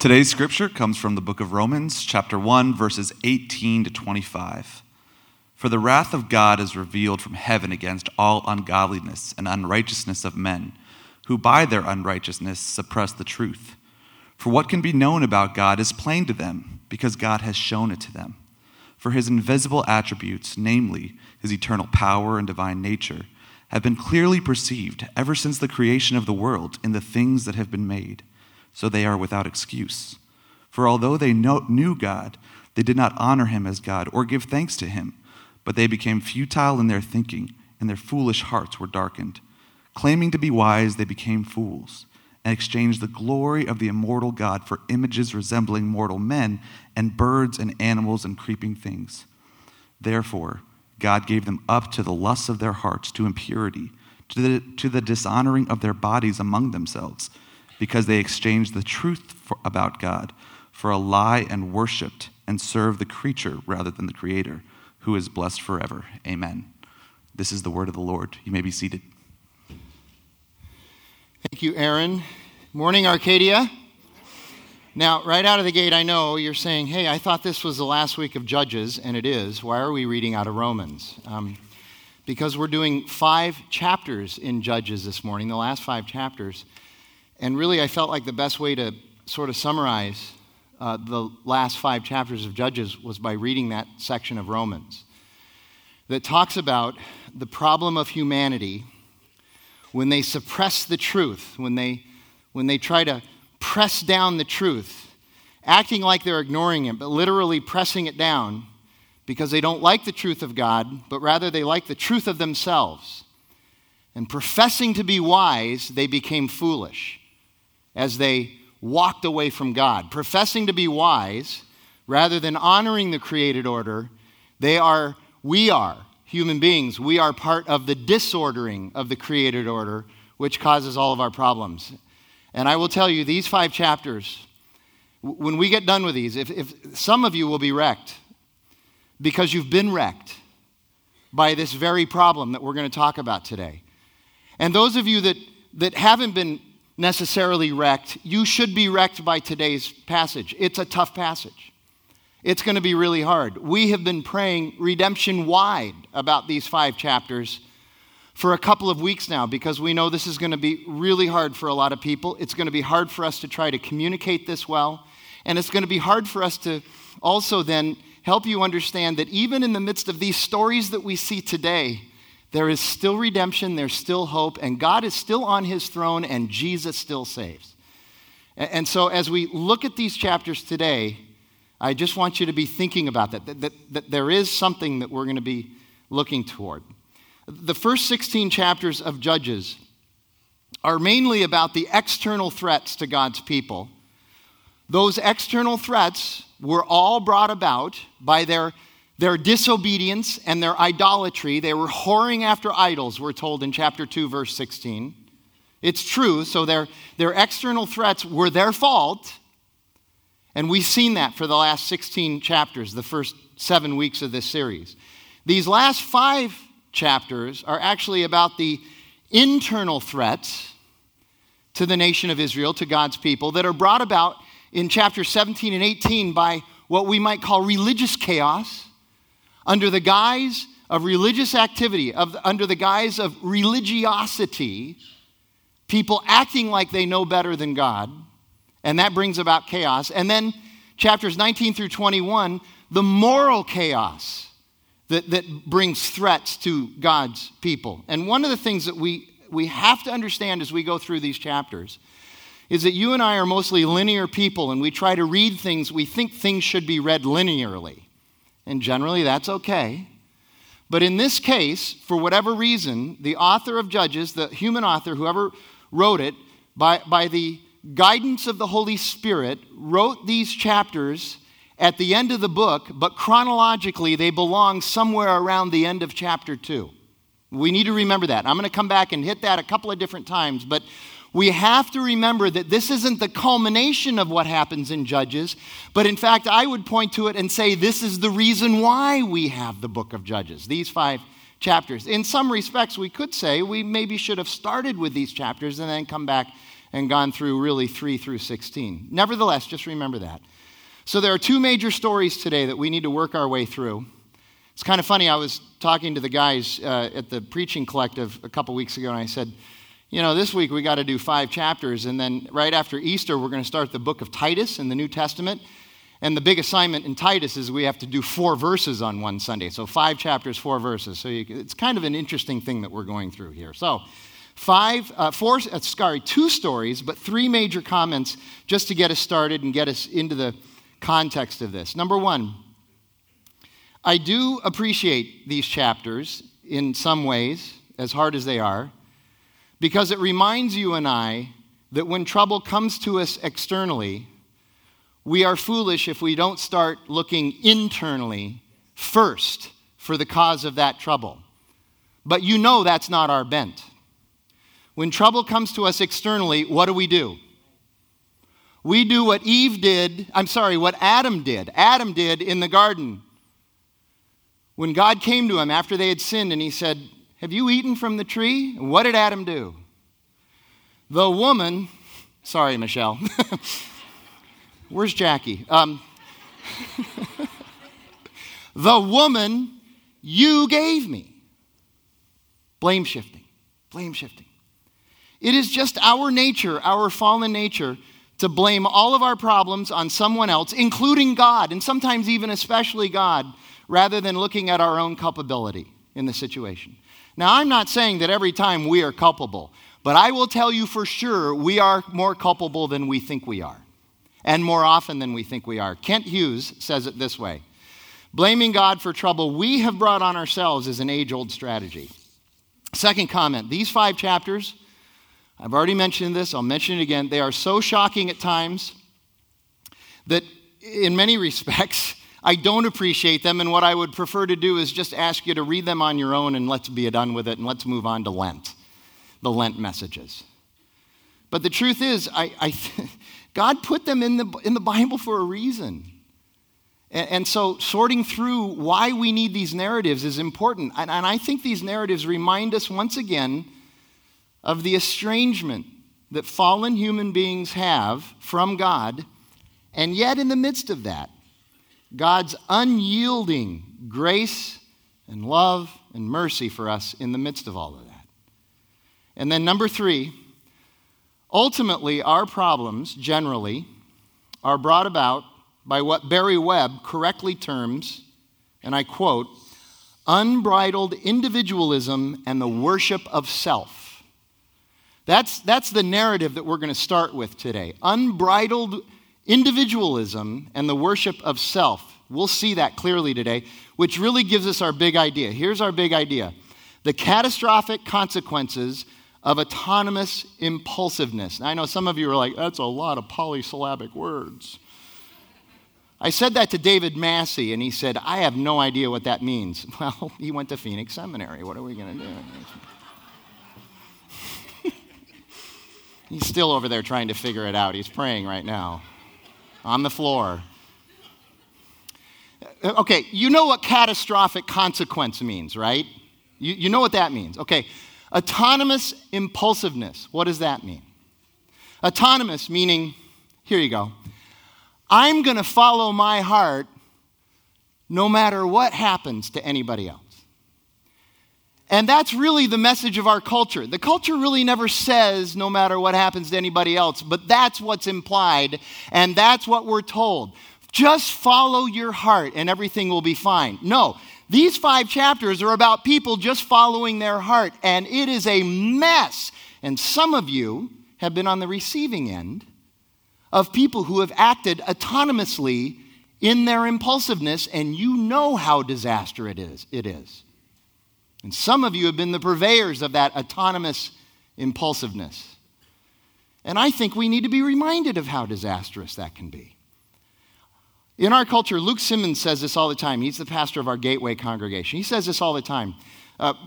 Today's scripture comes from the book of Romans, chapter 1, verses 18 to 25. For the wrath of God is revealed from heaven against all ungodliness and unrighteousness of men, who by their unrighteousness suppress the truth. For what can be known about God is plain to them, because God has shown it to them. For his invisible attributes, namely his eternal power and divine nature, have been clearly perceived ever since the creation of the world in the things that have been made. So they are without excuse. For although they knew God, they did not honor him as God or give thanks to him, but they became futile in their thinking, and their foolish hearts were darkened. Claiming to be wise, they became fools, and exchanged the glory of the immortal God for images resembling mortal men and birds and animals and creeping things. Therefore, God gave them up to the lusts of their hearts, to impurity, to the dishonoring of their bodies among themselves, because they exchanged the truth about God for a lie and worshipped and served the creature rather than the Creator, who is blessed forever. Amen. This is the word of the Lord. You may be seated. Thank you, Aaron. Morning, Arcadia. Now, right out of the gate, I know you're saying, hey, I thought this was the last week of Judges, and it is. Why are we reading out of Romans? Because we're doing 5 chapters in Judges this morning, the last 5 chapters. And really, I felt like the best way to sort of summarize the last 5 chapters of Judges was by reading that section of Romans that talks about the problem of humanity when they suppress the truth, when they try to press down the truth, acting like they're ignoring it, but literally pressing it down because they don't like the truth of God, but rather they like the truth of themselves. And professing to be wise, they became foolish as they walked away from God. Professing to be wise, rather than honoring the created order, we are human beings. We are part of the disordering of the created order, which causes all of our problems. And I will tell you, these 5 chapters, when we get done with these, if some of you will be wrecked, because you've been wrecked by this very problem that we're going to talk about today. And those of you that haven't been necessarily wrecked, you should be wrecked by today's passage. It's a tough passage. It's going to be really hard. We have been praying Redemption Wide about these 5 chapters for a couple of weeks now because we know this is going to be really hard for a lot of people. It's going to be hard for us to try to communicate this well, and it's going to be hard for us to also then help you understand that even in the midst of these stories that we see today, there is still redemption, there's still hope, and God is still on his throne, and Jesus still saves. And so as we look at these chapters today, I just want you to be thinking about that there is something that we're going to be looking toward. The first 16 chapters of Judges are mainly about the external threats to God's people. Those external threats were all brought about by their disobedience and their idolatry. They were whoring after idols, we're told in chapter 2, verse 16. It's true, so their external threats were their fault. And we've seen that for the last 16 chapters, the first 7 weeks of this series. These last 5 chapters are actually about the internal threats to the nation of Israel, to God's people, that are brought about in chapter 17 and 18 by what we might call religious chaos, under the guise of religious activity, under the guise of religiosity, people acting like they know better than God, and that brings about chaos. And then chapters 19 through 21, the moral chaos that brings threats to God's people. And one of the things that we have to understand as we go through these chapters is that you and I are mostly linear people, and we try to read things, we think things should be read linearly. And generally, that's okay. But in this case, for whatever reason, the author of Judges, the human author, whoever wrote it, by the guidance of the Holy Spirit, wrote these chapters at the end of the book, but chronologically, they belong somewhere around the end of chapter 2. We need to remember that. I'm going to come back and hit that a couple of different times, but we have to remember that this isn't the culmination of what happens in Judges, but in fact, I would point to it and say this is the reason why we have the book of Judges, these 5 chapters. In some respects, we could say we maybe should have started with these chapters and then come back and gone through really 3 through 16. Nevertheless, just remember that. So there are two major stories today that we need to work our way through. It's kind of funny. I was talking to the guys at the preaching collective a couple weeks ago, and I said, you know, this week we got to do 5 chapters, and then right after Easter, we're going to start the book of Titus in the New Testament. And the big assignment in Titus is we have to do 4 verses on one Sunday. So 5 chapters, 4 verses. So it's kind of an interesting thing that we're going through here. So 2 stories, but 3 major comments just to get us started and get us into the context of this. Number one, I do appreciate these chapters in some ways, as hard as they are, because it reminds you and I that when trouble comes to us externally, we are foolish if we don't start looking internally first for the cause of that trouble. But you know that's not our bent. When trouble comes to us externally, what do? We do what what Adam did. Adam did in the garden. When God came to him after they had sinned and he said, "Have you eaten from the tree?" What did Adam do? The woman, sorry, Michelle. Where's Jackie? The woman you gave me. Blame shifting. It is just our nature, our fallen nature, to blame all of our problems on someone else, including God, and sometimes even especially God, rather than looking at our own culpability in the situation. Now, I'm not saying that every time we are culpable, but I will tell you for sure we are more culpable than we think we are. And more often than we think we are. Kent Hughes says it this way: blaming God for trouble we have brought on ourselves is an age-old strategy. Second comment, these 5 chapters, I've already mentioned this, I'll mention it again, they are so shocking at times that in many respects I don't appreciate them, and what I would prefer to do is just ask you to read them on your own and let's be done with it and let's move on to Lent, the Lent messages. But the truth is, God put them in the Bible for a reason. And so sorting through why we need these narratives is important. And I think these narratives remind us once again of the estrangement that fallen human beings have from God. And yet in the midst of that, God's unyielding grace and love and mercy for us in the midst of all of that. And then number 3, ultimately, our problems, generally, are brought about by what Barry Webb correctly terms, and I quote, unbridled individualism and the worship of self. That's the narrative that we're going to start with today. Unbridled individualism and the worship of self. We'll see that clearly today, which really gives us our big idea. Here's our big idea. The catastrophic consequences of autonomous impulsiveness. Now, I know some of you are like, that's a lot of polysyllabic words. I said that to David Massey, and he said, I have no idea what that means. Well, he went to Phoenix Seminary. What are we going to do? He's still over there trying to figure it out. He's praying right now on the floor. Okay, you know what catastrophic consequence means, right? You know what that means. Okay. Autonomous impulsiveness, what does that mean? Autonomous meaning, here you go, I'm going to follow my heart no matter what happens to anybody else. And that's really the message of our culture. The culture really never says no matter what happens to anybody else, but that's what's implied and that's what we're told. Just follow your heart and everything will be fine. No. These 5 chapters are about people just following their heart, and it is a mess. And some of you have been on the receiving end of people who have acted autonomously in their impulsiveness, and you know how disastrous it is. And some of you have been the purveyors of that autonomous impulsiveness. And I think we need to be reminded of how disastrous that can be. In our culture, Luke Simmons says this all the time. He's the pastor of our Gateway congregation. He says this all the time.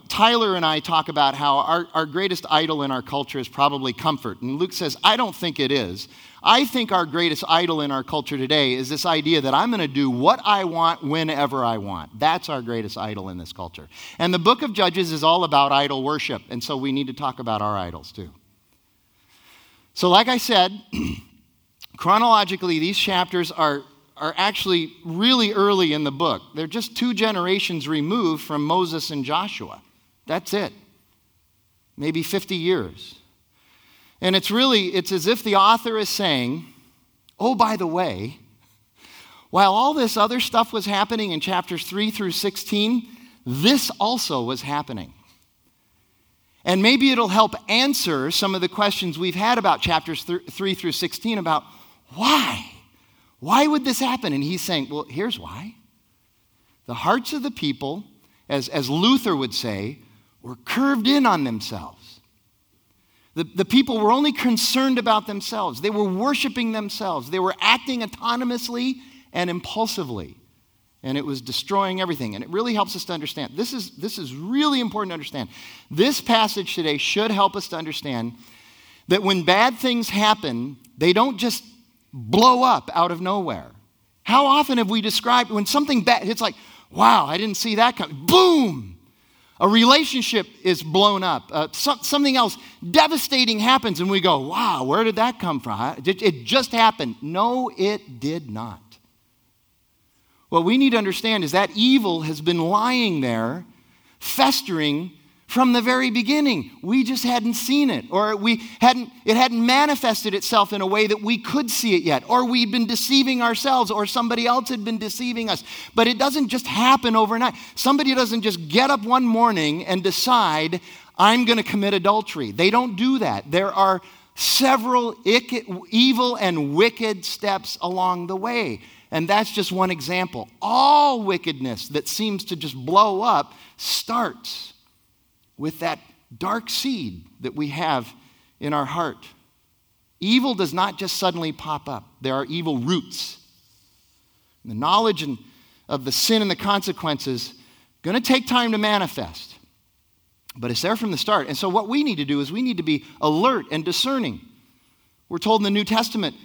Tyler and I talk about how our greatest idol in our culture is probably comfort. And Luke says, I don't think it is. I think our greatest idol in our culture today is this idea that I'm going to do what I want whenever I want. That's our greatest idol in this culture. And the book of Judges is all about idol worship. And so we need to talk about our idols too. So like I said, chronologically, these chapters are actually really early in the book. They're just 2 generations removed from Moses and Joshua. That's it. Maybe 50 years. And it's as if the author is saying, oh, by the way, while all this other stuff was happening in chapters 3 through 16, this also was happening. And maybe it'll help answer some of the questions we've had about chapters 3 through 16 about why? Why would this happen? And he's saying, well, here's why. The hearts of the people, as Luther would say, were curved in on themselves. The people were only concerned about themselves. They were worshiping themselves. They were acting autonomously and impulsively. And it was destroying everything. And it really helps us to understand. This is really important to understand. This passage today should help us to understand that when bad things happen, they don't just blow up out of nowhere. How often have we described when something bad, it's like, wow, I didn't see that coming. Boom! A relationship is blown up. Something else devastating happens and we go, wow, where did that come from? It just happened. No, it did not. What we need to understand is that evil has been lying there, festering from the very beginning. We just hadn't seen it, or it hadn't manifested itself in a way that we could see it yet, or we'd been deceiving ourselves, or somebody else had been deceiving us. But it doesn't just happen overnight. Somebody doesn't just get up one morning and decide, I'm going to commit adultery. They don't do that. There are several evil and wicked steps along the way. And that's just one example. All wickedness that seems to just blow up starts with that dark seed that we have in our heart. Evil does not just suddenly pop up. There are evil roots. And the knowledge of the sin and the consequences is going to take time to manifest. But it's there from the start. And so what we need to do is we need to be alert and discerning. We're told in the New Testament,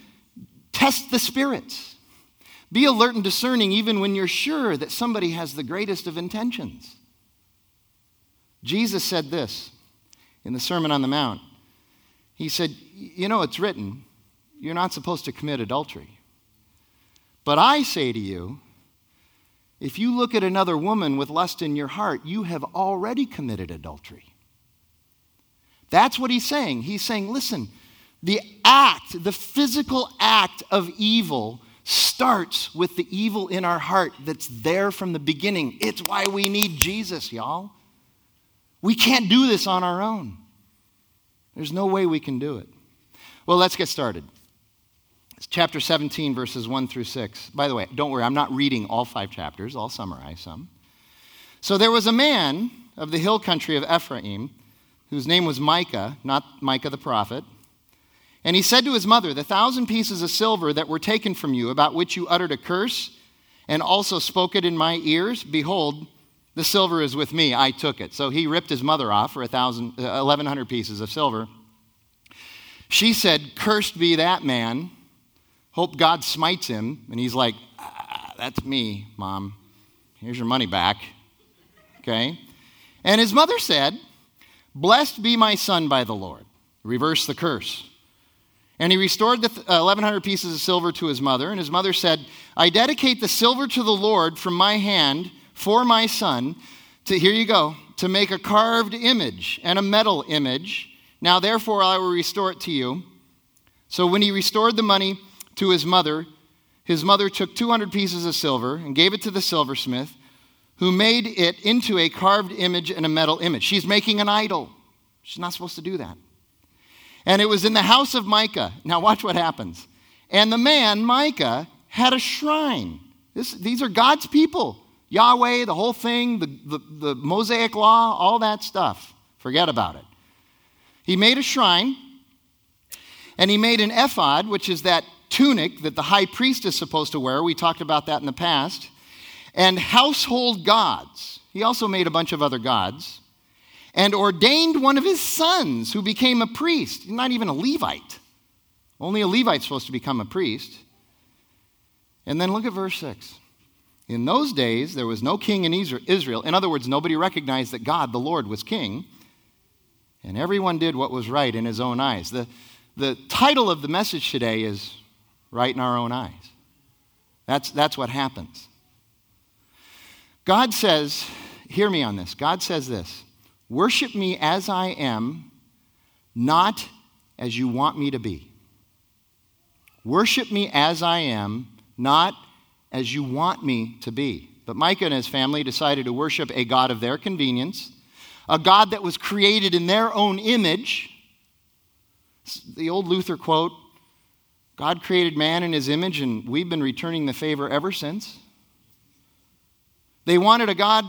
test the spirits. Be alert and discerning even when you're sure that somebody has the greatest of intentions. Jesus said this in the Sermon on the Mount. He said, you know, it's written, you're not supposed to commit adultery. But I say to you, if you look at another woman with lust in your heart, you have already committed adultery. That's what he's saying. He's saying, listen, the physical act of evil starts with the evil in our heart that's there from the beginning. It's why we need Jesus, y'all. We can't do this on our own. There's no way we can do it. Well, let's get started. It's chapter 17, verses 1 through 6. By the way, don't worry, I'm not reading all 5 chapters. I'll summarize some. So there was a man of the hill country of Ephraim whose name was Micah, not Micah the prophet. And he said to his mother, the 1,000 pieces of silver that were taken from you, about which you uttered a curse, and also spoke it in my ears, behold, the silver is with me, I took it. So he ripped his mother off for 1,100 pieces of silver. She said, cursed be that man. Hope God smites him. And he's like, that's me, Mom. Here's your money back. Okay? And his mother said, blessed be my son by the Lord. Reverse the curse. And he restored the 1,100 pieces of silver to his mother. And his mother said, I dedicate the silver to the Lord from my hand for my son to, here you go, to make a carved image and a metal image. Now, therefore, I will restore it to you. So when he restored the money to his mother took 200 pieces of silver and gave it to the silversmith who made it into a carved image and a metal image. She's making an idol. She's not supposed to do that. And it was in the house of Micah. Now watch what happens. And the man, Micah, had a shrine. These are God's people. Yahweh, the whole thing, the Mosaic law, all that stuff. Forget about it. He made a shrine, and he made an ephod, which is that tunic that the high priest is supposed to wear. We talked about that in the past. And household gods. He also made a bunch of other gods. And ordained one of his sons who became a priest. Not even a Levite. Only a Levite's supposed to become a priest. And then look at verse 6. In those days, there was no king in Israel. In other words, nobody recognized that God, the Lord, was king. And everyone did what was right in his own eyes. The The title of the message today is Right in Our Own Eyes. That's what happens. God says, hear me on this. God says this: worship me as I am, not as you want me to be. Worship me as I am, not as you want me to be. But Micah and his family decided to worship a god of their convenience, a god that was created in their own image. The old Luther quote, God created man in his image, and we've been returning the favor ever since. They wanted a God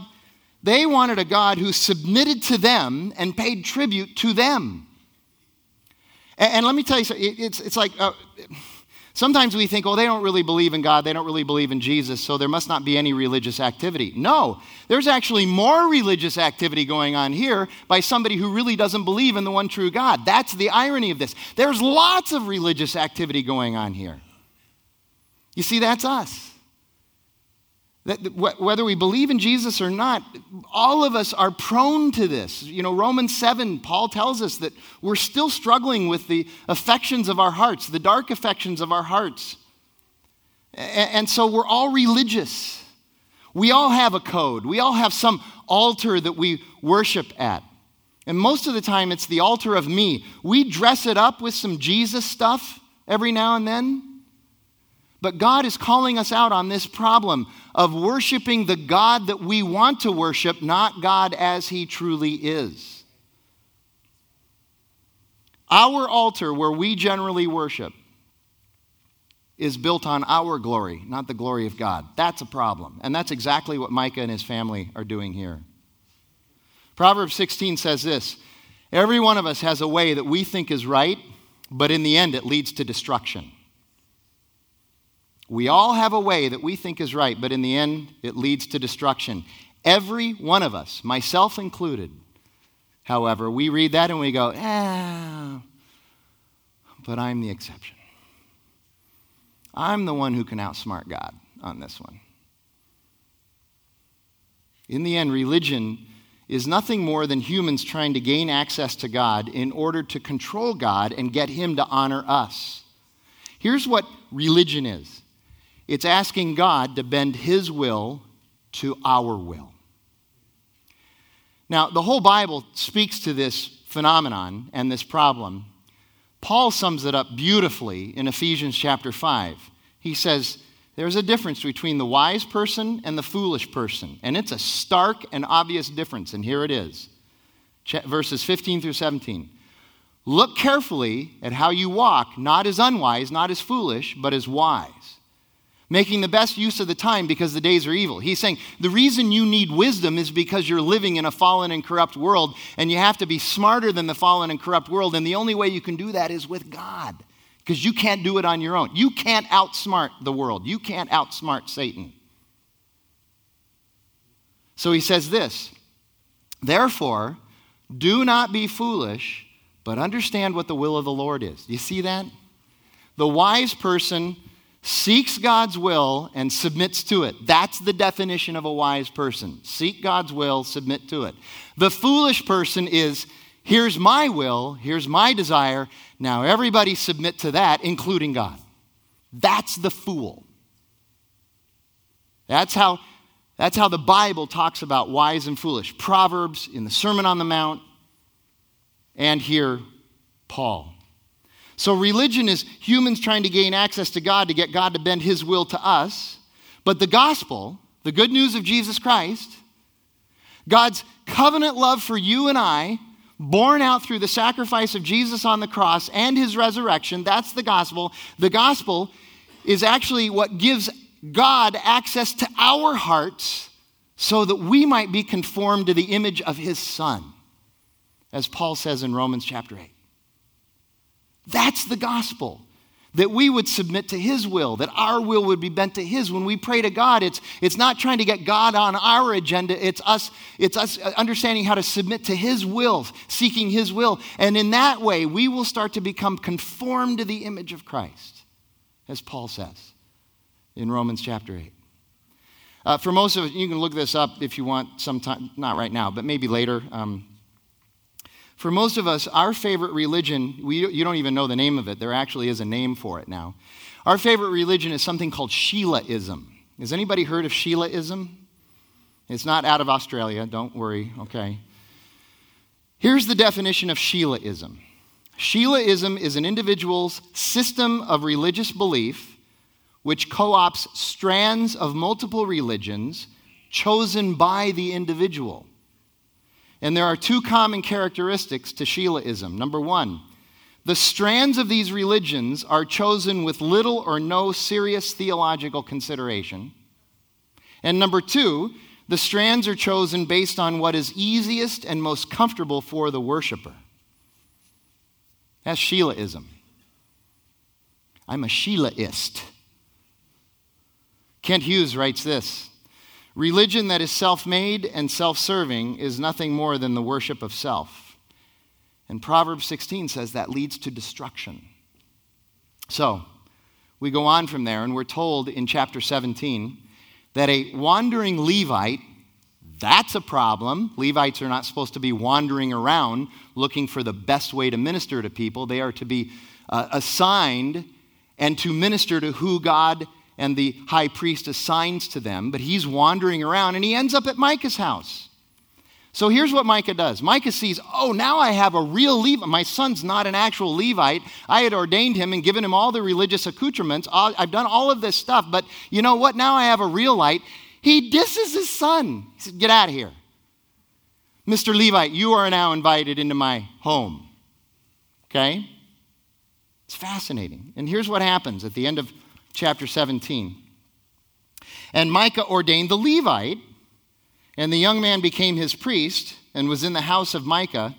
who submitted to them and paid tribute to them. And let me tell you something. It's like sometimes we think, oh, they don't really believe in God. They don't really believe in Jesus, so there must not be any religious activity. No, there's actually more religious activity going on here by somebody who really doesn't believe in the one true God. That's the irony of this. There's lots of religious activity going on here. You see, that's us. Whether we believe in Jesus or not, all of us are prone to this. You know, Romans 7, Paul tells us that we're still struggling with the affections of our hearts, the dark affections of our hearts. And so we're all religious. We all have a code. We all have some altar that we worship at. And most of the time, it's the altar of me. We dress it up with some Jesus stuff every now and then. But God is calling us out on this problem of worshiping the God that we want to worship, not God as he truly is. Our altar, where we generally worship, is built on our glory, not the glory of God. That's a problem. And that's exactly what Micah and his family are doing here. Proverbs 16 says this: every one of us has a way that we think is right, but in the end it leads to destruction. We all have a way that we think is right, but in the end, it leads to destruction. Every one of us, myself included, however, we read that and we go, but I'm the exception. I'm the one who can outsmart God on this one. In the end, religion is nothing more than humans trying to gain access to God in order to control God and get him to honor us. Here's what religion is. It's asking God to bend his will to our will. Now, the whole Bible speaks to this phenomenon and this problem. Paul sums it up beautifully in Ephesians chapter 5. He says, there's a difference between the wise person and the foolish person, and it's a stark and obvious difference, and here it is. Verses 15 through 17. Look carefully at how you walk, not as unwise, not as foolish, but as wise, making the best use of the time because the days are evil. He's saying the reason you need wisdom is because you're living in a fallen and corrupt world, and you have to be smarter than the fallen and corrupt world, and the only way you can do that is with God, because you can't do it on your own. You can't outsmart the world. You can't outsmart Satan. So he says this: therefore, do not be foolish, but understand what the will of the Lord is. You see that? The wise person seeks God's will and submits to it. That's the definition of a wise person. Seek God's will, submit to it. The foolish person is, here's my will, here's my desire, now everybody submit to that, including God. That's the fool. That's how the Bible talks about wise and foolish. Proverbs, in the Sermon on the Mount, and here, Paul. So religion is humans trying to gain access to God to get God to bend his will to us. But the gospel, the good news of Jesus Christ, God's covenant love for you and I, born out through the sacrifice of Jesus on the cross and his resurrection, that's the gospel. The gospel is actually what gives God access to our hearts so that we might be conformed to the image of his Son, as Paul says in Romans chapter 8. That's the gospel, that we would submit to his will, that our will would be bent to his. When we pray to God, it's not trying to get God on our agenda, it's us understanding how to submit to his will, seeking his will. And in that way, we will start to become conformed to the image of Christ, as Paul says in Romans chapter 8. For most of us, you can look this up if you want sometime, not right now, but maybe later. For most of us, our favorite religion, you don't even know the name of it. There actually is a name for it now. Our favorite religion is something called Sheilaism. Has anybody heard of Sheilaism? It's not out of Australia. Don't worry. Okay. Here's the definition of Sheilaism. Sheilaism is an individual's system of religious belief which co-opts strands of multiple religions chosen by the individual. And there are two common characteristics to Sheilaism. Number one, the strands of these religions are chosen with little or no serious theological consideration. And number two, the strands are chosen based on what is easiest and most comfortable for the worshiper. That's Sheilaism. I'm a Sheilaist. Kent Hughes writes this: religion that is self-made and self-serving is nothing more than the worship of self. And Proverbs 16 says that leads to destruction. So we go on from there, and we're told in chapter 17 that a wandering Levite, that's a problem. Levites are not supposed to be wandering around looking for the best way to minister to people. They are to be assigned and to minister to who God and the high priest assigns to them, but he's wandering around, and he ends up at Micah's house. So here's what Micah does. Micah sees, oh, now I have a real Levite. My son's not an actual Levite. I had ordained him and given him all the religious accoutrements. I've done all of this stuff, but you know what? Now I have a real Levite. He disses his son. He said, get out of here. Mr. Levite, you are now invited into my home. Okay? It's fascinating. And here's what happens at the end of chapter 17. And Micah ordained the Levite, and the young man became his priest and was in the house of Micah.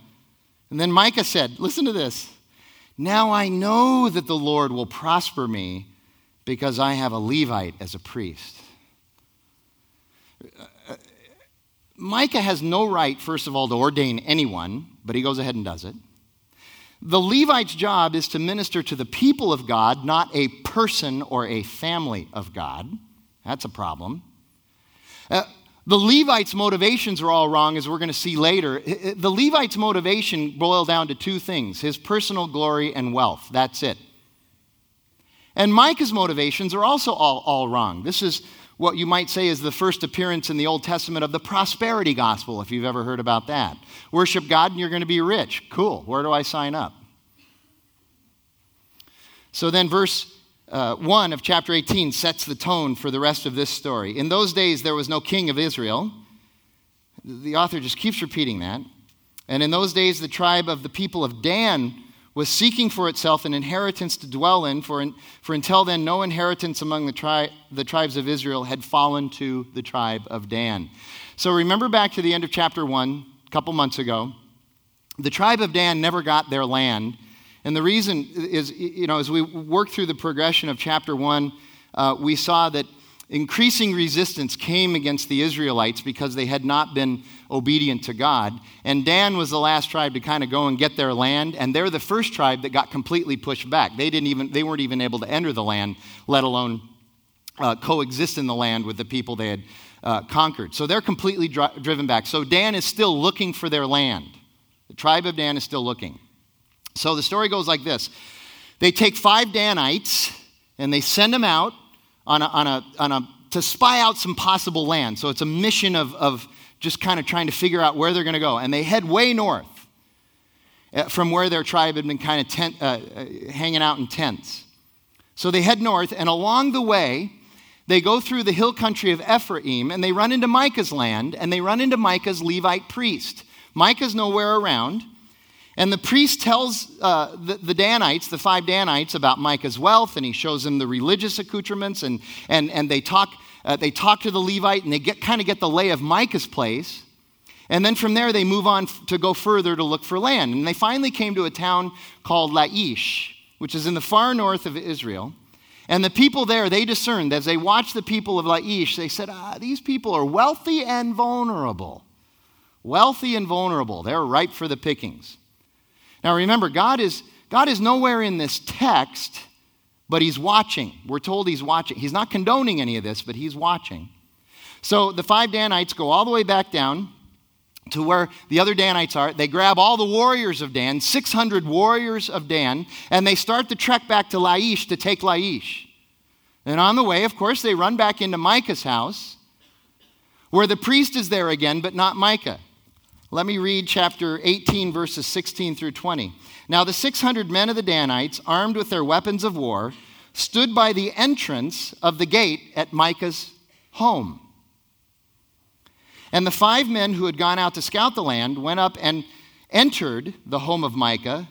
And then Micah said, listen to this, now I know that the Lord will prosper me because I have a Levite as a priest. Micah has no right, first of all, to ordain anyone, but he goes ahead and does it. The Levite's job is to minister to the people of God, not a person or a family of God. That's a problem. The Levite's motivations are all wrong, as we're going to see later. The Levite's motivation boiled down to two things: his personal glory and wealth. That's it. And Micah's motivations are also all wrong. This is what you might say is the first appearance in the Old Testament of the prosperity gospel, if you've ever heard about that. Worship God and you're going to be rich. Cool. Where do I sign up? So then verse 1 of chapter 18 sets the tone for the rest of this story. In those days, there was no king of Israel. The author just keeps repeating that. And in those days, the tribe of the people of Dan was seeking for itself an inheritance to dwell in, for until then no inheritance among the tribes of Israel had fallen to the tribe of Dan. So remember back to the end of chapter 1, a couple months ago, the tribe of Dan never got their land. And the reason is, you know, as we work through the progression of chapter 1, we saw that increasing resistance came against the Israelites because they had not been obedient to God. And Dan was the last tribe to kind of go and get their land, and they're the first tribe that got completely pushed back. They weren't even able to enter the land, let alone coexist in the land with the people they had conquered. So they're completely driven back. So Dan is still looking for their land. The tribe of Dan is still looking. So the story goes like this. They take 5 Danites, and they send them out to spy out some possible land. So it's a mission of just kind of trying to figure out where they're going to go. And they head way north from where their tribe had been kind of hanging out in tents. So they head north, and along the way, they go through the hill country of Ephraim, and they run into Micah's land, and they run into Micah's Levite priest. Micah's nowhere around. And the priest tells the Danites, the 5 Danites, about Micah's wealth, and he shows them the religious accoutrements, and they talk to the Levite, and they kind of get the lay of Micah's place. And then from there, they move on to go further to look for land. And they finally came to a town called Laish, which is in the far north of Israel. And the people there, they discerned, as they watched the people of Laish, they said, these people are wealthy and vulnerable. Wealthy and vulnerable. They're ripe for the pickings. Now remember, God is nowhere in this text, but he's watching. We're told he's watching. He's not condoning any of this, but he's watching. So the 5 Danites go all the way back down to where the other Danites are. They grab all the warriors of Dan, 600 warriors of Dan, and they start the trek back to Laish to take Laish. And on the way, of course, they run back into Micah's house, where the priest is there again, but not Micah. Let me read chapter 18, verses 16 through 20. Now the 600 men of the Danites, armed with their weapons of war, stood by the entrance of the gate at Micah's home. And the 5 men who had gone out to scout the land went up and entered the home of Micah,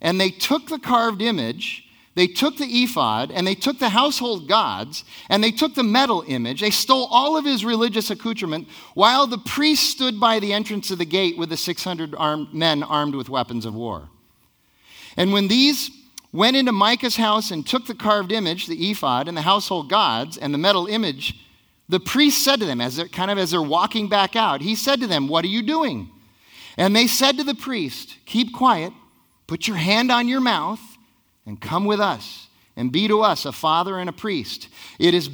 and they took the carved image, they took the ephod, and they took the household gods, and they took the metal image. They stole all of his religious accoutrement while the priest stood by the entrance of the gate with the 600 men armed with weapons of war. And when these went into Micah's house and took the carved image, the ephod, and the household gods, and the metal image, the priest said to them, as they're walking back out, he said to them, "What are you doing?" And they said to the priest, "Keep quiet, put your hand on your mouth, and come with us, and be to us a father and a priest. Is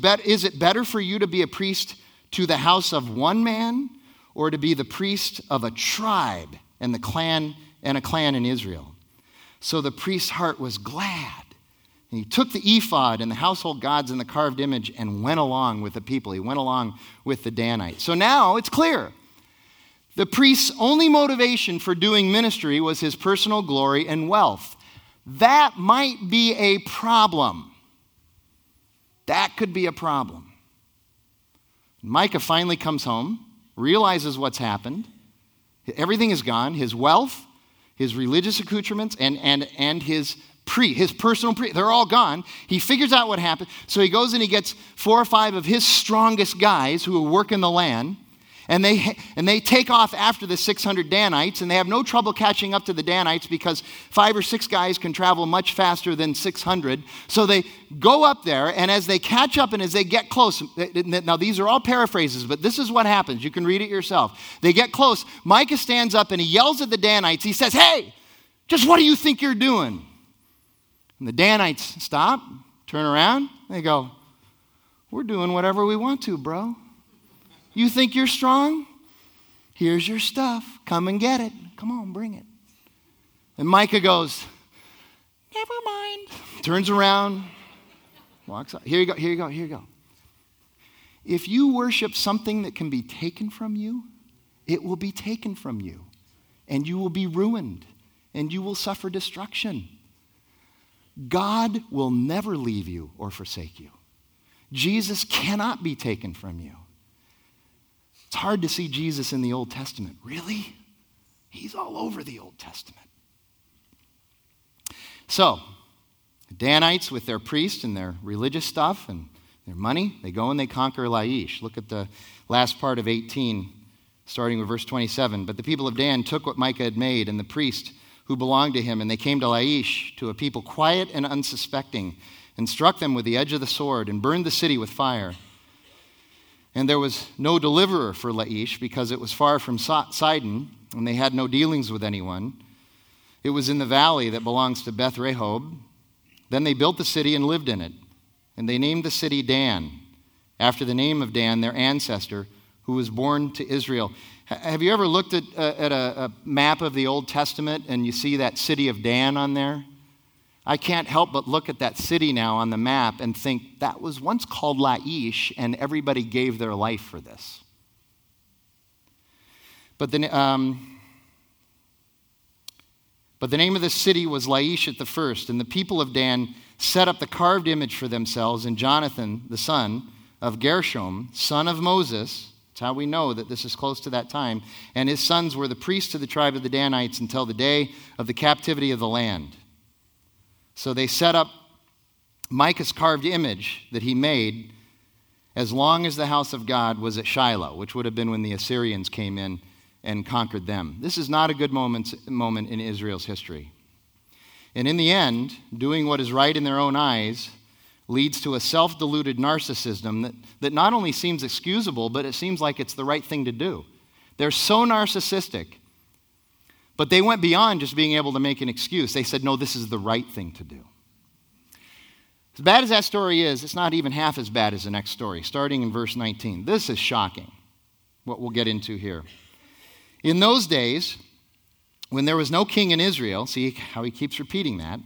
it better for you to be a priest to the house of one man, or to be the priest of a tribe and a clan in Israel?" So the priest's heart was glad, and he took the ephod and the household gods and the carved image and went along with the people. He went along with the Danites. So now it's clear. The priest's only motivation for doing ministry was his personal glory and wealth. That might be a problem. That could be a problem. Micah finally comes home, realizes what's happened. Everything is gone. His wealth, his religious accoutrements, and his personal priest, they're all gone. He figures out what happened. So he goes and he gets 4 or 5 of his strongest guys who will work in the land, and they take off after the 600 Danites, and they have no trouble catching up to the Danites because 5 or 6 guys can travel much faster than 600. So they go up there, and as they catch up and as they get close, now these are all paraphrases, but this is what happens. You can read it yourself. They get close. Micah stands up and he yells at the Danites. He says, "Hey, just what do you think you're doing?" And the Danites stop, turn around, they go, "We're doing whatever we want to, bro. You think you're strong? Here's your stuff. Come and get it. Come on, bring it." And Micah goes, "Never mind." Turns around, walks out. Here you go. If you worship something that can be taken from you, it will be taken from you, and you will be ruined, and you will suffer destruction. God will never leave you or forsake you. Jesus cannot be taken from you. It's hard to see Jesus in the Old Testament. Really? He's all over the Old Testament. So, the Danites with their priests and their religious stuff and their money, they go and they conquer Laish. Look at the last part of 18, starting with verse 27. "But the people of Dan took what Micah had made and the priest who belonged to him, and they came to Laish, to a people quiet and unsuspecting, and struck them with the edge of the sword, and burned the city with fire. And there was no deliverer for Laish, because it was far from Sidon, and they had no dealings with anyone. It was in the valley that belongs to Beth Rehob. Then they built the city and lived in it, and they named the city Dan, after the name of Dan, their ancestor, who was born to Israel." Have you ever looked at a map of the Old Testament and you see that city of Dan on there? I can't help but look at that city now on the map and think, that was once called Laish, and everybody gave their life for this. But the name of the city was Laish at the first, and the people of Dan set up the carved image for themselves, and Jonathan, the son of Gershom, son of Moses — that's how we know that this is close to that time — and his sons were the priests of the tribe of the Danites until the day of the captivity of the land. So they set up Micah's carved image that he made as long as the house of God was at Shiloh, which would have been when the Assyrians came in and conquered them. This is not a good moment in Israel's history. And in the end, doing what is right in their own eyes leads to a self-deluded narcissism that not only seems excusable, but it seems like it's the right thing to do. They're so narcissistic, but they went beyond just being able to make an excuse. They said, no, this is the right thing to do. As bad as that story is, it's not even half as bad as the next story, starting in verse 19. This is shocking, what we'll get into here. In those days, when there was no king in Israel, see how he keeps repeating that,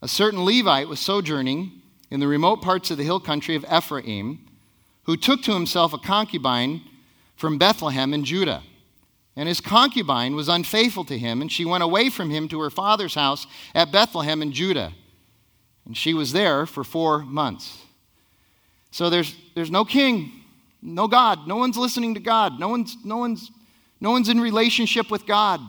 a certain Levite was sojourning in the remote parts of the hill country of Ephraim, who took to himself a concubine from Bethlehem in Judah. And his concubine was unfaithful to him, and she went away from him to her father's house at Bethlehem in Judah. And she was there for 4 months. So there's no king, no God. No one's listening to God. No one's in relationship with God.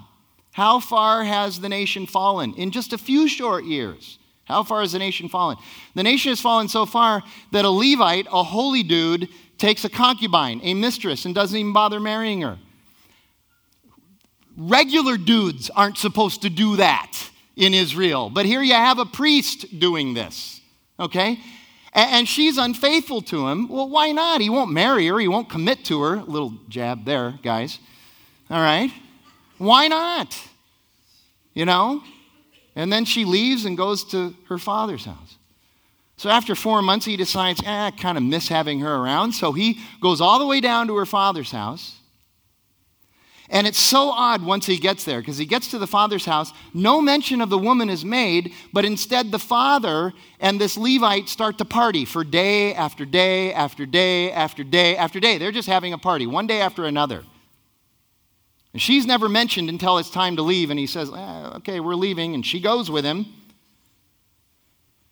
How far has the nation fallen? In just a few short years, how far has the nation fallen? The nation has fallen so far that a Levite, a holy dude, takes a concubine, a mistress, and doesn't even bother marrying her. Regular dudes aren't supposed to do that in Israel. But here you have a priest doing this, okay? And she's unfaithful to him. Well, why not? He won't marry her. He won't commit to her. Little jab there, guys. All right? Why not? You know? And then she leaves and goes to her father's house. So after 4 months, he decides, I kind of miss having her around. So he goes all the way down to her father's house. And it's so odd once he gets there, because he gets to the father's house. No mention of the woman is made, but instead the father and this Levite start to party for day after day after day after day after day. They're just having a party, one day after another. And she's never mentioned until it's time to leave, and he says, okay, we're leaving, and she goes with him.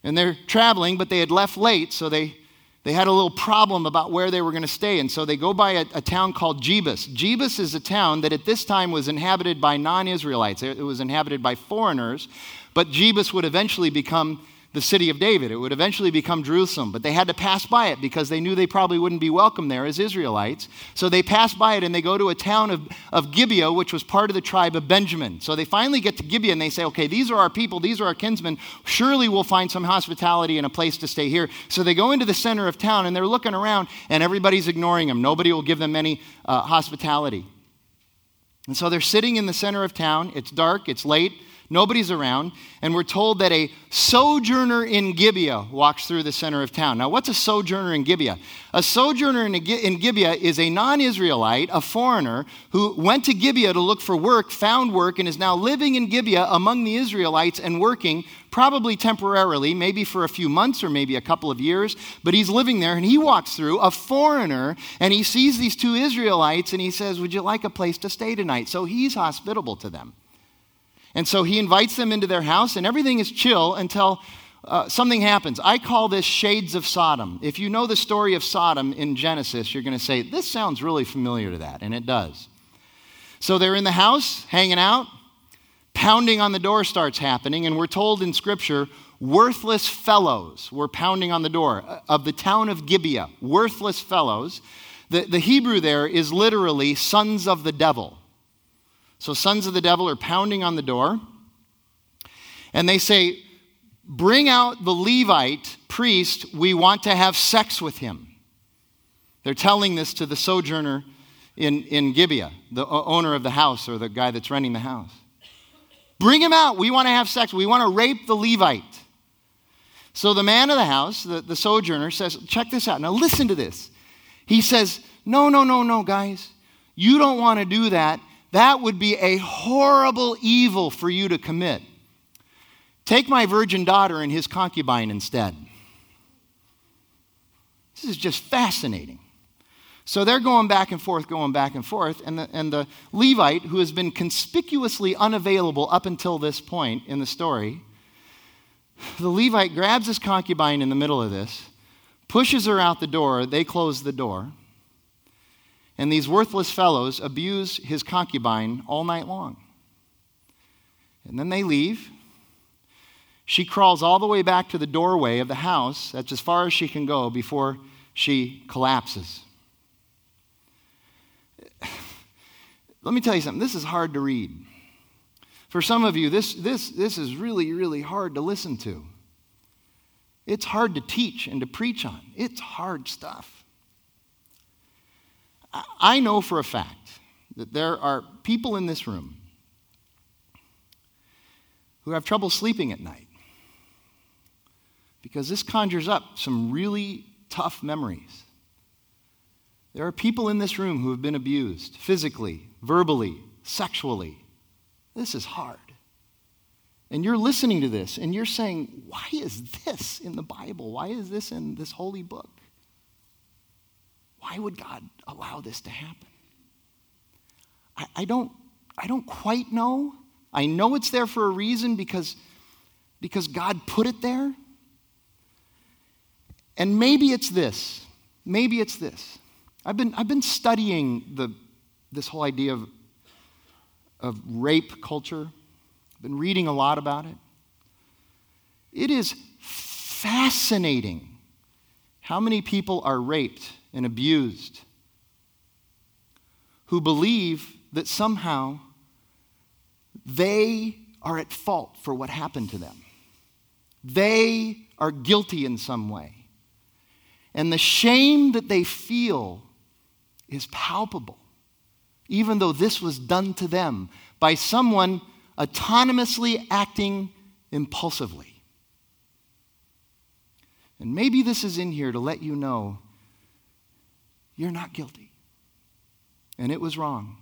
And they're traveling, but they had left late, so they had a little problem about where they were going to stay, and so they go by a town called Jebus. Jebus is a town that at this time was inhabited by non-Israelites. It was inhabited by foreigners, but Jebus would eventually become the city of David. It would eventually become Jerusalem, but they had to pass by it because they knew they probably wouldn't be welcome there as Israelites. So they pass by it, and they go to a town of Gibeah, which was part of the tribe of Benjamin. So they finally get to Gibeah, and they say, okay, these are our people, these are our kinsmen. Surely we'll find some hospitality and a place to stay here. So they go into the center of town, and they're looking around, and everybody's ignoring them. Nobody will give them any hospitality. And so they're sitting in the center of town. It's dark, it's late. Nobody's around, and we're told that a sojourner in Gibeah walks through the center of town. Now, what's a sojourner in Gibeah? A sojourner in Gibeah is a non-Israelite, a foreigner, who went to Gibeah to look for work, found work, and is now living in Gibeah among the Israelites and working, probably temporarily, maybe for a few months or maybe a couple of years, but he's living there, and he walks through, a foreigner, and he sees these two Israelites, and he says, would you like a place to stay tonight? So he's hospitable to them. And so he invites them into their house, and everything is chill until something happens. I call this shades of Sodom. If you know the story of Sodom in Genesis, you're going to say, this sounds really familiar to that, and it does. So they're in the house, hanging out, pounding on the door starts happening, and we're told in Scripture, worthless fellows were pounding on the door of the town of Gibeah, worthless fellows. The Hebrew there is literally sons of the devil. So sons of the devil are pounding on the door, and they say, bring out the Levite priest, we want to have sex with him. They're telling this to the sojourner in Gibeah, the owner of the house or the guy that's renting the house. Bring him out, we want to have sex, we want to rape the Levite. So the man of the house, the sojourner says, check this out, now listen to this. He says, no, guys, you don't want to do that. That would be a horrible evil for you to commit. Take my virgin daughter and his concubine instead. This is just fascinating. So they're going back and forth, and the Levite, who has been conspicuously unavailable up until this point in the story, the Levite grabs his concubine in the middle of this, pushes her out the door, they close the door, and these worthless fellows abuse his concubine all night long. And then they leave. She crawls all the way back to the doorway of the house. That's as far as she can go before she collapses. Let me tell you something. This is hard to read. For some of you, this is really, really hard to listen to. It's hard to teach and to preach on. It's hard stuff. I know for a fact that there are people in this room who have trouble sleeping at night because this conjures up some really tough memories. There are people in this room who have been abused physically, verbally, sexually. This is hard. And you're listening to this, and you're saying, why is this in the Bible? Why is this in this holy book? Why would God allow this to happen? I don't quite know. I know it's there for a reason because God put it there. And maybe it's this. Maybe it's this. I've been studying this whole idea of rape culture. I've been reading a lot about it. It is fascinating how many people are raped and abused who believe that somehow they are at fault for what happened to them. They are guilty in some way. And the shame that they feel is palpable, even though this was done to them by someone autonomously acting impulsively. And maybe this is in here to let you know you're not guilty, and it was wrong.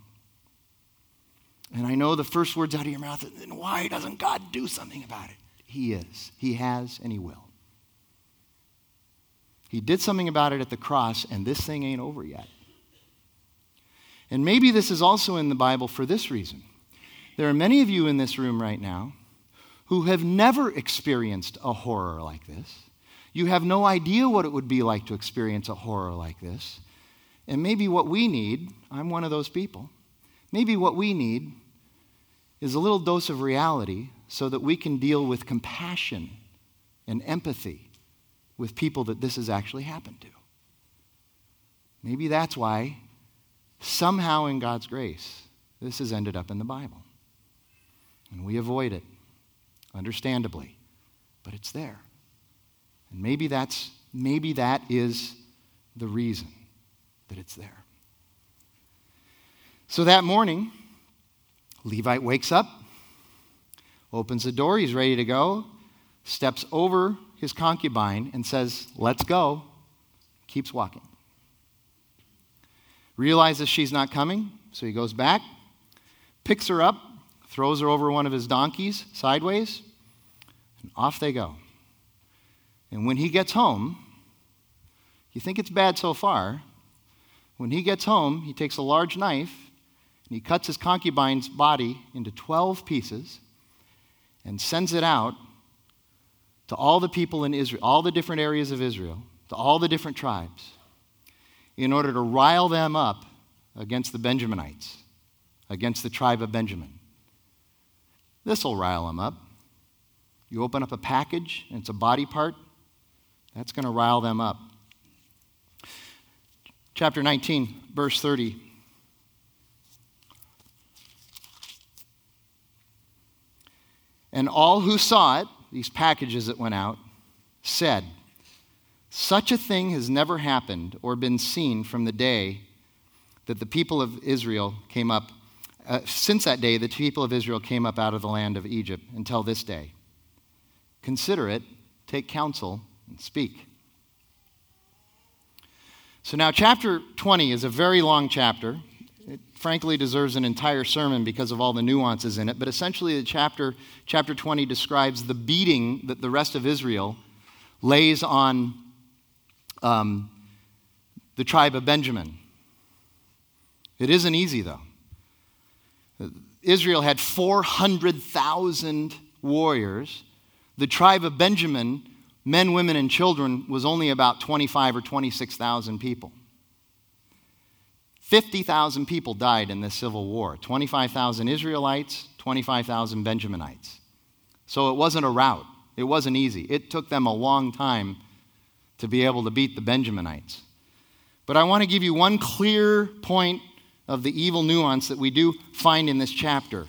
And I know the first words out of your mouth, then why doesn't God do something about it? He is. He has, and he will. He did something about it at the cross, and this thing ain't over yet. And maybe this is also in the Bible for this reason. There are many of you in this room right now who have never experienced a horror like this. You have no idea what it would be like to experience a horror like this. And maybe what we need, I'm one of those people, maybe what we need is a little dose of reality so that we can deal with compassion and empathy with people that this has actually happened to. Maybe that's why somehow in God's grace, this has ended up in the Bible. And we avoid it, understandably, but it's there. And maybe that is the reason that it's there. So that morning, Levite wakes up, opens the door, he's ready to go, steps over his concubine and says, "Let's go." Keeps walking. Realizes she's not coming, so he goes back, picks her up, throws her over one of his donkeys sideways, and off they go. And when he gets home, you think it's bad so far. When he gets home, he takes a large knife and he cuts his concubine's body into 12 pieces and sends it out to all the people in Israel, all the different areas of Israel, to all the different tribes, in order to rile them up against the Benjaminites, against the tribe of Benjamin. This will rile them up. You open up a package, and it's a body part. That's going to rile them up. Chapter 19, verse 30. And all who saw it, these packages that went out, said, "Such a thing has never happened or been seen from the day that the people of Israel came up, since that day the people of Israel came up out of the land of Egypt until this day. Consider it, take counsel, and speak." So now chapter 20 is a very long chapter. It frankly deserves an entire sermon because of all the nuances in it. But essentially the chapter 20 describes the beating that the rest of Israel lays on the tribe of Benjamin. It isn't easy though. Israel had 400,000 warriors. The tribe of Benjamin, men, women, and children, was only about 25 or 26,000 people. 50,000 people died in this civil war. 25,000 Israelites, 25,000 Benjaminites. So it wasn't a rout. It wasn't easy. It took them a long time to be able to beat the Benjaminites. But I want to give you one clear point of the evil nuance that we do find in this chapter.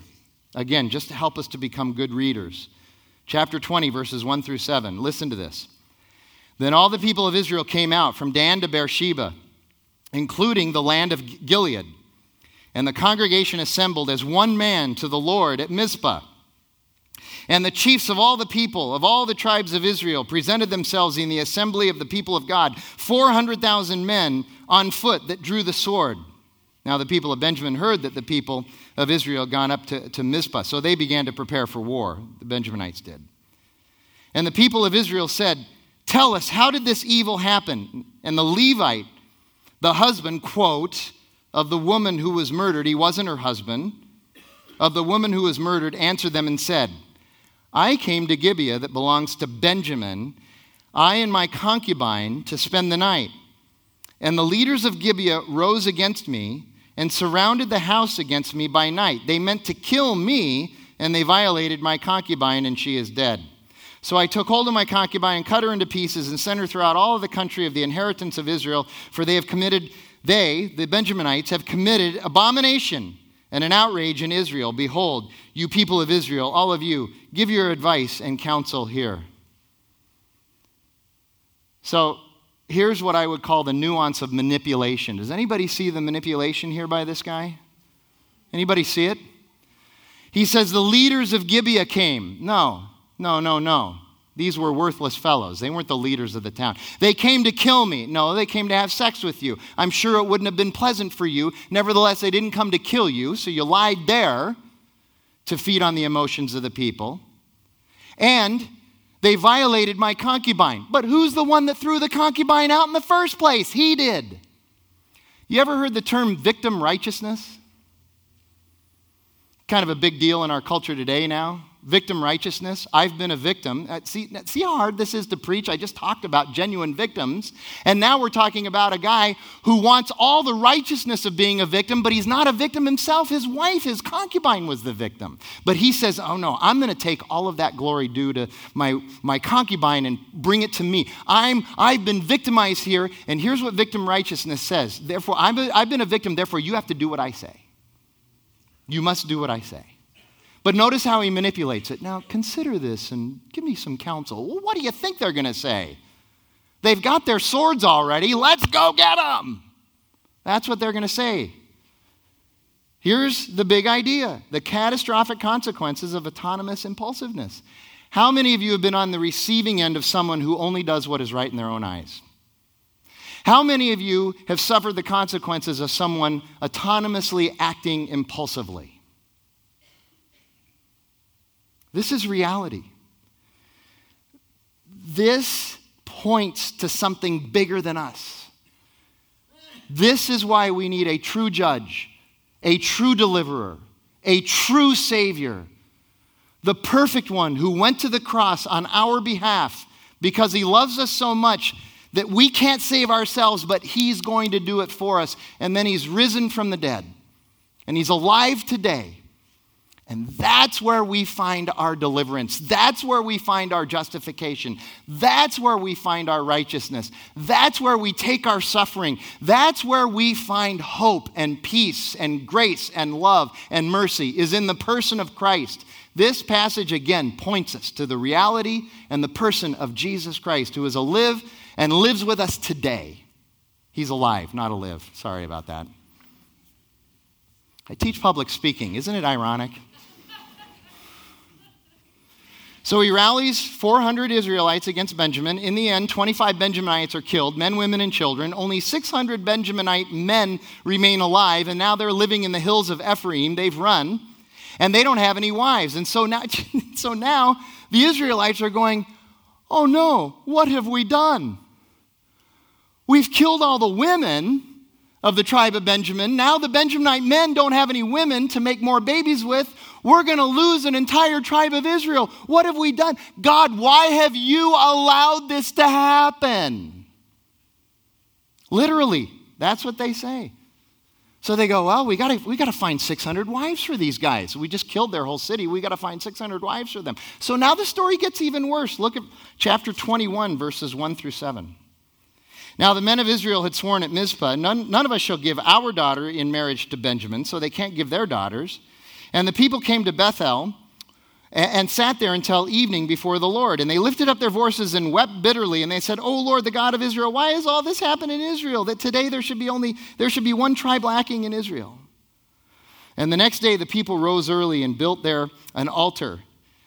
Again, just to help us to become good readers. Chapter 20, verses 1 through 7. Listen to this. Then all the people of Israel came out from Dan to Beersheba, including the land of Gilead. And the congregation assembled as one man to the Lord at Mizpah. And the chiefs of all the people, of all the tribes of Israel, presented themselves in the assembly of the people of God, 400,000 men on foot that drew the sword. Now the people of Benjamin heard that the people of Israel had gone up to Mizpah, so they began to prepare for war, the Benjaminites did. And the people of Israel said, "Tell us, how did this evil happen?" And the Levite, the husband, quote, of the woman who was murdered, he wasn't her husband, of the woman who was murdered, answered them and said, "I came to Gibeah that belongs to Benjamin, I and my concubine, to spend the night. And the leaders of Gibeah rose against me and surrounded the house against me by night. They meant to kill me, and they violated my concubine, and she is dead. So I took hold of my concubine and cut her into pieces and sent her throughout all of the country of the inheritance of Israel, for the Benjaminites, have committed abomination and an outrage in Israel. Behold, you people of Israel, all of you, give your advice and counsel here." So here's what I would call the nuance of manipulation. Does anybody see the manipulation here by this guy? Anybody see it? He says the leaders of Gibeah came. No. These were worthless fellows. They weren't the leaders of the town. "They came to kill me." No, they came to have sex with you. "I'm sure it wouldn't have been pleasant for you. Nevertheless, they didn't come to kill you, so you lied there to feed on the emotions of the people. And they violated my concubine." But who's the one that threw the concubine out in the first place? He did. You ever heard the term victim righteousness? Kind of a big deal in our culture today now. Victim righteousness. I've been a victim. See how hard this is to preach? I just talked about genuine victims. And now we're talking about a guy who wants all the righteousness of being a victim, but he's not a victim himself. His wife, his concubine, was the victim. But he says, "Oh no, I'm going to take all of that glory due to my concubine and bring it to me. I've been victimized here." And here's what victim righteousness says. "Therefore, I've been a victim. Therefore, you have to do what I say. You must do what I say." But notice how he manipulates it. "Now, consider this and give me some counsel." Well, what do you think they're going to say? They've got their swords already. Let's go get them. That's what they're going to say. Here's the big idea: the catastrophic consequences of autonomous impulsiveness. How many of you have been on the receiving end of someone who only does what is right in their own eyes? How many of you have suffered the consequences of someone autonomously acting impulsively? This is reality. This points to something bigger than us. This is why we need a true judge, a true deliverer, a true savior, the perfect one who went to the cross on our behalf because he loves us so much that we can't save ourselves, but he's going to do it for us. And then he's risen from the dead, and he's alive today. And that's where we find our deliverance. That's where we find our justification. That's where we find our righteousness. That's where we take our suffering. That's where we find hope and peace and grace and love and mercy, is in the person of Christ. This passage again points us to the reality and the person of Jesus Christ, who is alive and lives with us today. He's alive, not alive. Sorry about that. I teach public speaking. Isn't it ironic? So he rallies 400 Israelites against Benjamin. In the end, 25 Benjaminites are killed, men, women, and children. Only 600 Benjaminite men remain alive, and now they're living in the hills of Ephraim. They've run, and they don't have any wives. And so now the Israelites are going, "Oh no, what have we done? We've killed all the women of the tribe of Benjamin. Now the Benjaminite men don't have any women to make more babies with. We're going to lose an entire tribe of Israel. What have we done? God, why have you allowed this to happen?" Literally, that's what they say. So they go, "Well, we got to find 600 wives for these guys. We just killed their whole city. We got to find 600 wives for them." So now the story gets even worse. Look at chapter 21, verses 1 through 7. "Now the men of Israel had sworn at Mizpah, 'None of us shall give our daughter in marriage to Benjamin,'" so they can't give their daughters. "And the people came to Bethel and sat there until evening before the Lord. And they lifted up their voices and wept bitterly. And they said, 'O Lord, the God of Israel, why has all this happened in Israel, that today there should be one tribe lacking in Israel?' And the next day the people rose early and built there an altar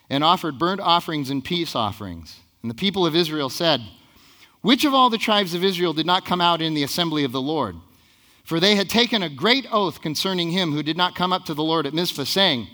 and offered burnt offerings and peace offerings. And the people of Israel said, 'Which of all the tribes of Israel did not come out in the assembly of the Lord? For they had taken a great oath concerning him who did not come up to the Lord at Mizpah, saying,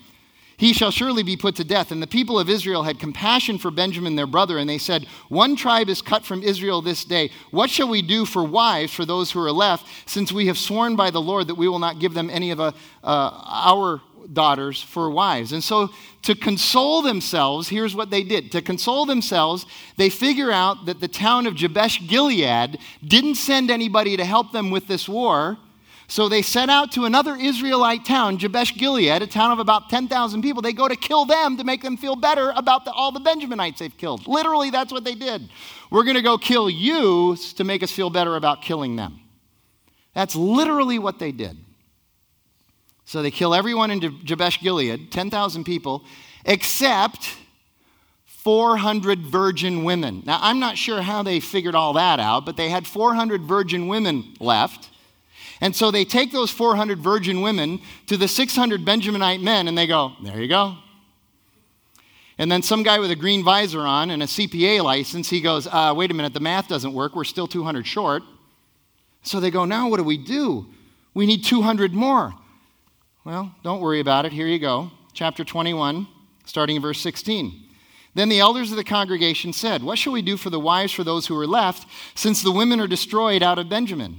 He shall surely be put to death. And the people of Israel had compassion for Benjamin their brother, and they said, One tribe is cut from Israel this day. What shall we do for wives for those who are left, since we have sworn by the Lord that we will not give them any of our daughters for wives? And so to console themselves, here's what they did. To console themselves, they figure out that the town of Jabesh Gilead didn't send anybody to help them with this war. So they set out to another Israelite town, Jabesh Gilead, a town of about 10,000 people. They go to kill them to make them feel better about all the Benjaminites they've killed. Literally, that's what they did. We're going to go kill you to make us feel better about killing them. That's literally what they did. So they kill everyone in Jabesh Gilead, 10,000 people, except 400 virgin women. Now, I'm not sure how they figured all that out, but they had 400 virgin women left. And so they take those 400 virgin women to the 600 Benjaminite men, and they go, there you go. And then some guy with a green visor on and a CPA license, he goes, wait a minute, the math doesn't work. We're still 200 short. So they go, now what do? We need 200 more. Well, don't worry about it. Here you go. Chapter 21, starting in verse 16. Then the elders of the congregation said, What shall we do for the wives for those who are left, since the women are destroyed out of Benjamin?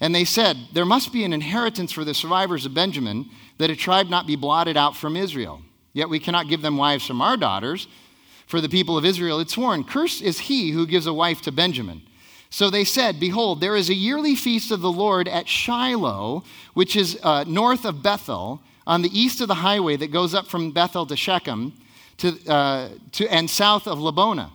And they said, There must be an inheritance for the survivors of Benjamin, that a tribe not be blotted out from Israel. Yet we cannot give them wives from our daughters, for the people of Israel had sworn, Cursed is he who gives a wife to Benjamin. So they said, Behold, there is a yearly feast of the Lord at Shiloh, which is north of Bethel, on the east of the highway that goes up from Bethel to Shechem, and south of Labonah.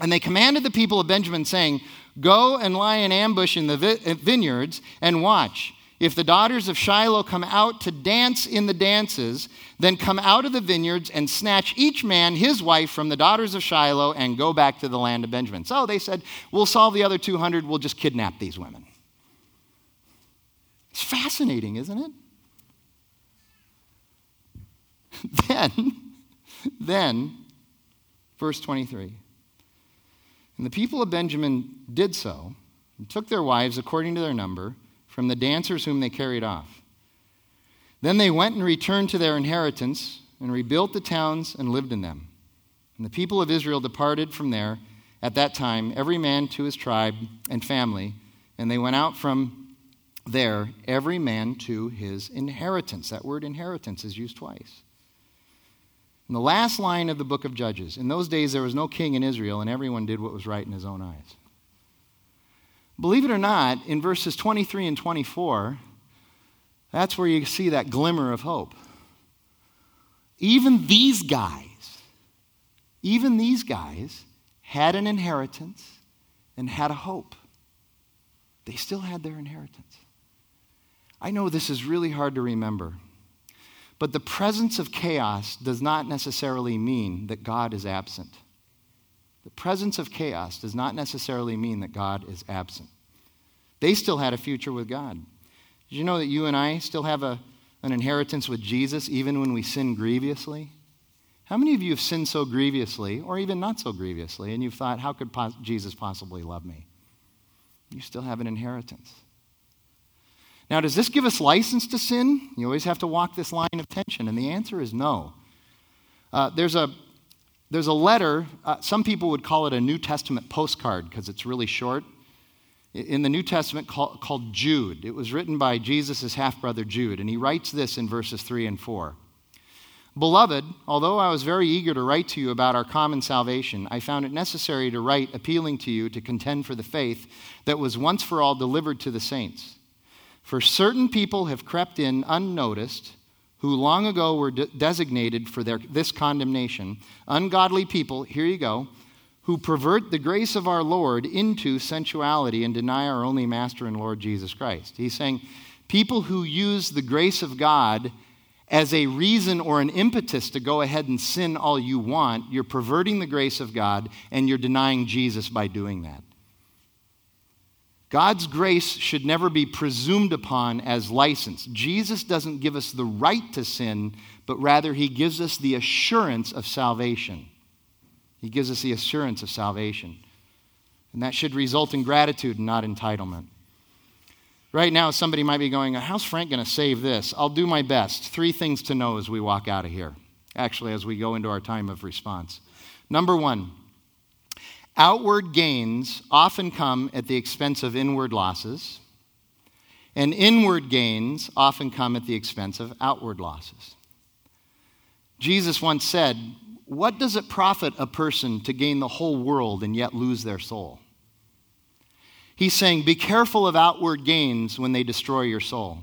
And they commanded the people of Benjamin, saying, Go and lie in ambush in the vineyards and watch. If the daughters of Shiloh come out to dance in the dances, then come out of the vineyards and snatch each man his wife from the daughters of Shiloh and go back to the land of Benjamin. So they said, we'll solve the other 200. We'll just kidnap these women. It's fascinating, isn't it? Then, verse 23. And the people of Benjamin did so, and took their wives according to their number from the dancers whom they carried off. Then they went and returned to their inheritance, and rebuilt the towns and lived in them. And the people of Israel departed from there at that time, every man to his tribe and family, and they went out from there, every man to his inheritance. That word inheritance is used twice. In the last line of the book of Judges, in those days there was no king in Israel, and everyone did what was right in his own eyes. Believe it or not, in verses 23 and 24, that's where you see that glimmer of hope. Even these guys had an inheritance and had a hope. They still had their inheritance. I know this is really hard to remember. But the presence of chaos does not necessarily mean that God is absent. The presence of chaos does not necessarily mean that God is absent. They still had a future with God. Did you know that you and I still have an inheritance with Jesus even when we sin grievously? How many of you have sinned so grievously, or even not so grievously, and you've thought, how could Jesus possibly love me? You still have an inheritance. Now, does this give us license to sin? You always have to walk this line of tension, and the answer is no. There's a letter, some people would call it a New Testament postcard because it's really short, in the New Testament called Jude. It was written by Jesus' half-brother Jude, and he writes this in verses 3 and 4. Beloved, although I was very eager to write to you about our common salvation, I found it necessary to write appealing to you to contend for the faith that was once for all delivered to the saints. For certain people have crept in unnoticed, who long ago were designated for this condemnation, ungodly people, here you go, who pervert the grace of our Lord into sensuality and deny our only Master and Lord Jesus Christ. He's saying people who use the grace of God as a reason or an impetus to go ahead and sin all you want, you're perverting the grace of God and you're denying Jesus by doing that. God's grace should never be presumed upon as license. Jesus doesn't give us the right to sin, but rather he gives us the assurance of salvation. He gives us the assurance of salvation. And that should result in gratitude and not entitlement. Right now, somebody might be going, how's Frank going to save this? I'll do my best. Three things to know as we walk out of here, actually, as we go into our time of response. Number one, outward gains often come at the expense of inward losses, and inward gains often come at the expense of outward losses. Jesus once said, "What does it profit a person to gain the whole world and yet lose their soul?" He's saying, be careful of outward gains when they destroy your soul.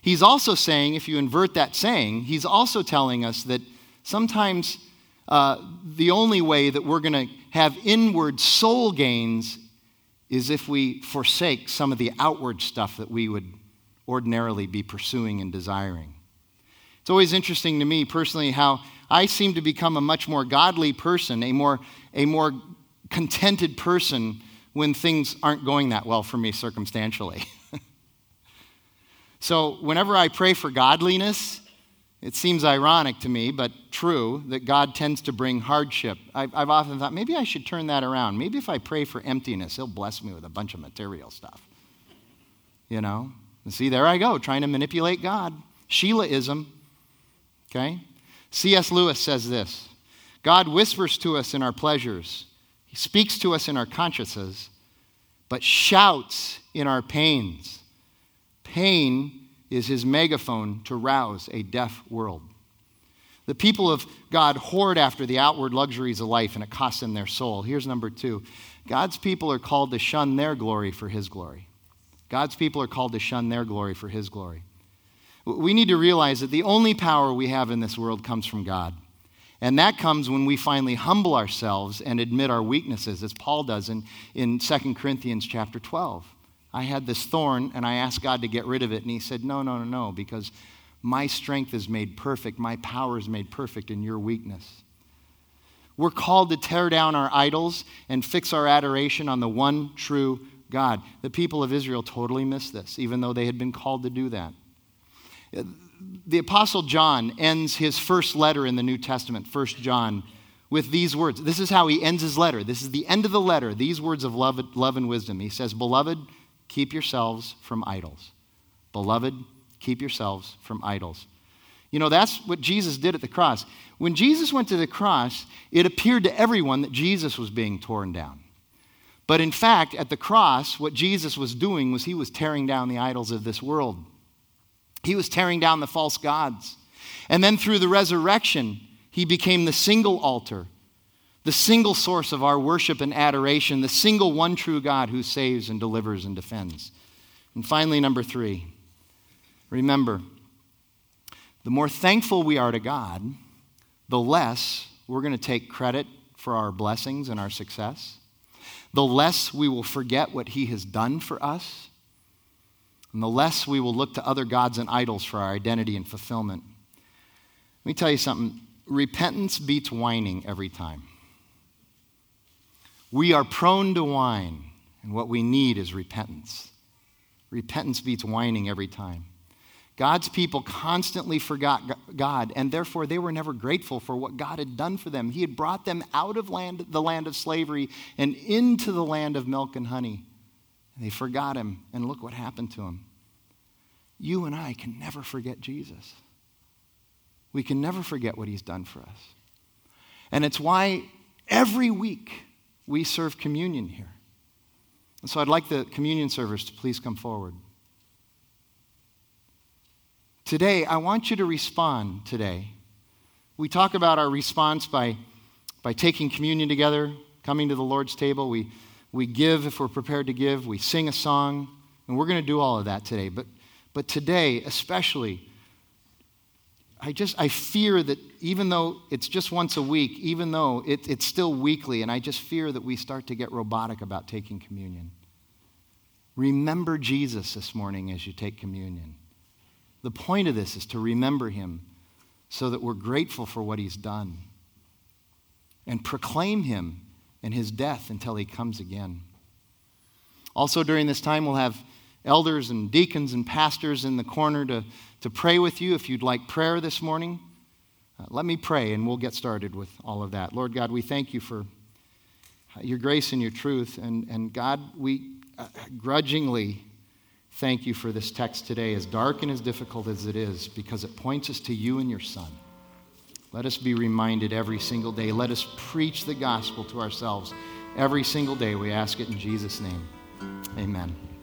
He's also saying, if you invert that saying, he's also telling us that sometimes the only way that we're going to have inward soul gains is if we forsake some of the outward stuff that we would ordinarily be pursuing and desiring. It's always interesting to me personally how I seem to become a much more godly person, a more contented person when things aren't going that well for me circumstantially. So whenever I pray for godliness, it seems ironic to me, but true, that God tends to bring hardship. I've often thought, maybe I should turn that around. Maybe if I pray for emptiness, he'll bless me with a bunch of material stuff. You know? And see, there I go, trying to manipulate God. Sheilaism. Okay? C.S. Lewis says this, "God whispers to us in our pleasures, speaks to us in our consciences, but shouts in our pains. Pain is his megaphone to rouse a deaf world." The people of God hoard after the outward luxuries of life, and it costs them their soul. Here's number two. God's people are called to shun their glory for his glory. God's people are called to shun their glory for his glory. We need to realize that the only power we have in this world comes from God. And that comes when we finally humble ourselves and admit our weaknesses, as Paul does in 2 Corinthians chapter 12. I had this thorn, and I asked God to get rid of it, and he said, no, because my strength is made perfect, my power is made perfect in your weakness. We're called to tear down our idols and fix our adoration on the one true God. The people of Israel totally missed this, even though they had been called to do that. The Apostle John ends his first letter in the New Testament, 1 John, with these words. This is how he ends his letter. This is the end of the letter, these words of love and wisdom. He says, "Beloved, keep yourselves from idols." Beloved, keep yourselves from idols. You know, that's what Jesus did at the cross. When Jesus went to the cross, it appeared to everyone that Jesus was being torn down. But in fact, at the cross, what Jesus was doing was he was tearing down the idols of this world. He was tearing down the false gods. And then through the resurrection, he became the single altar, the single source of our worship and adoration, the single one true God who saves and delivers and defends. And finally, number three, remember, the more thankful we are to God, the less we're going to take credit for our blessings and our success, the less we will forget what he has done for us, and the less we will look to other gods and idols for our identity and fulfillment. Let me tell you something. Repentance beats whining every time. We are prone to whine, and what we need is repentance. Repentance beats whining every time. God's people constantly forgot God, and therefore they were never grateful for what God had done for them. He had brought them out of the land of slavery and into the land of milk and honey. They forgot him, and look what happened to him. You and I can never forget Jesus. We can never forget what he's done for us. And it's why every week we serve communion here. And so I'd like the communion servers to please come forward. Today, I want you to respond today. We talk about our response by taking communion together, coming to the Lord's table. We give if we're prepared to give. We sing a song. And we're going to do all of that today. But today, especially, I fear that even though it's just once a week, even though it's still weekly, and I just fear that we start to get robotic about taking communion. Remember Jesus this morning as you take communion. The point of this is to remember him so that we're grateful for what he's done. And proclaim him and his death until he comes again. Also during this time, we'll have elders and deacons and pastors in the corner to pray with you if you'd like prayer this morning. Let me pray and we'll get started with all of that. Lord God, we thank you for your grace and your truth. And God, we grudgingly Thank you for this text today, as dark and as difficult as it is, because it points us to you and your Son. Let us be reminded every single day. Let us preach the gospel to ourselves every single day. We ask it in Jesus' name. Amen.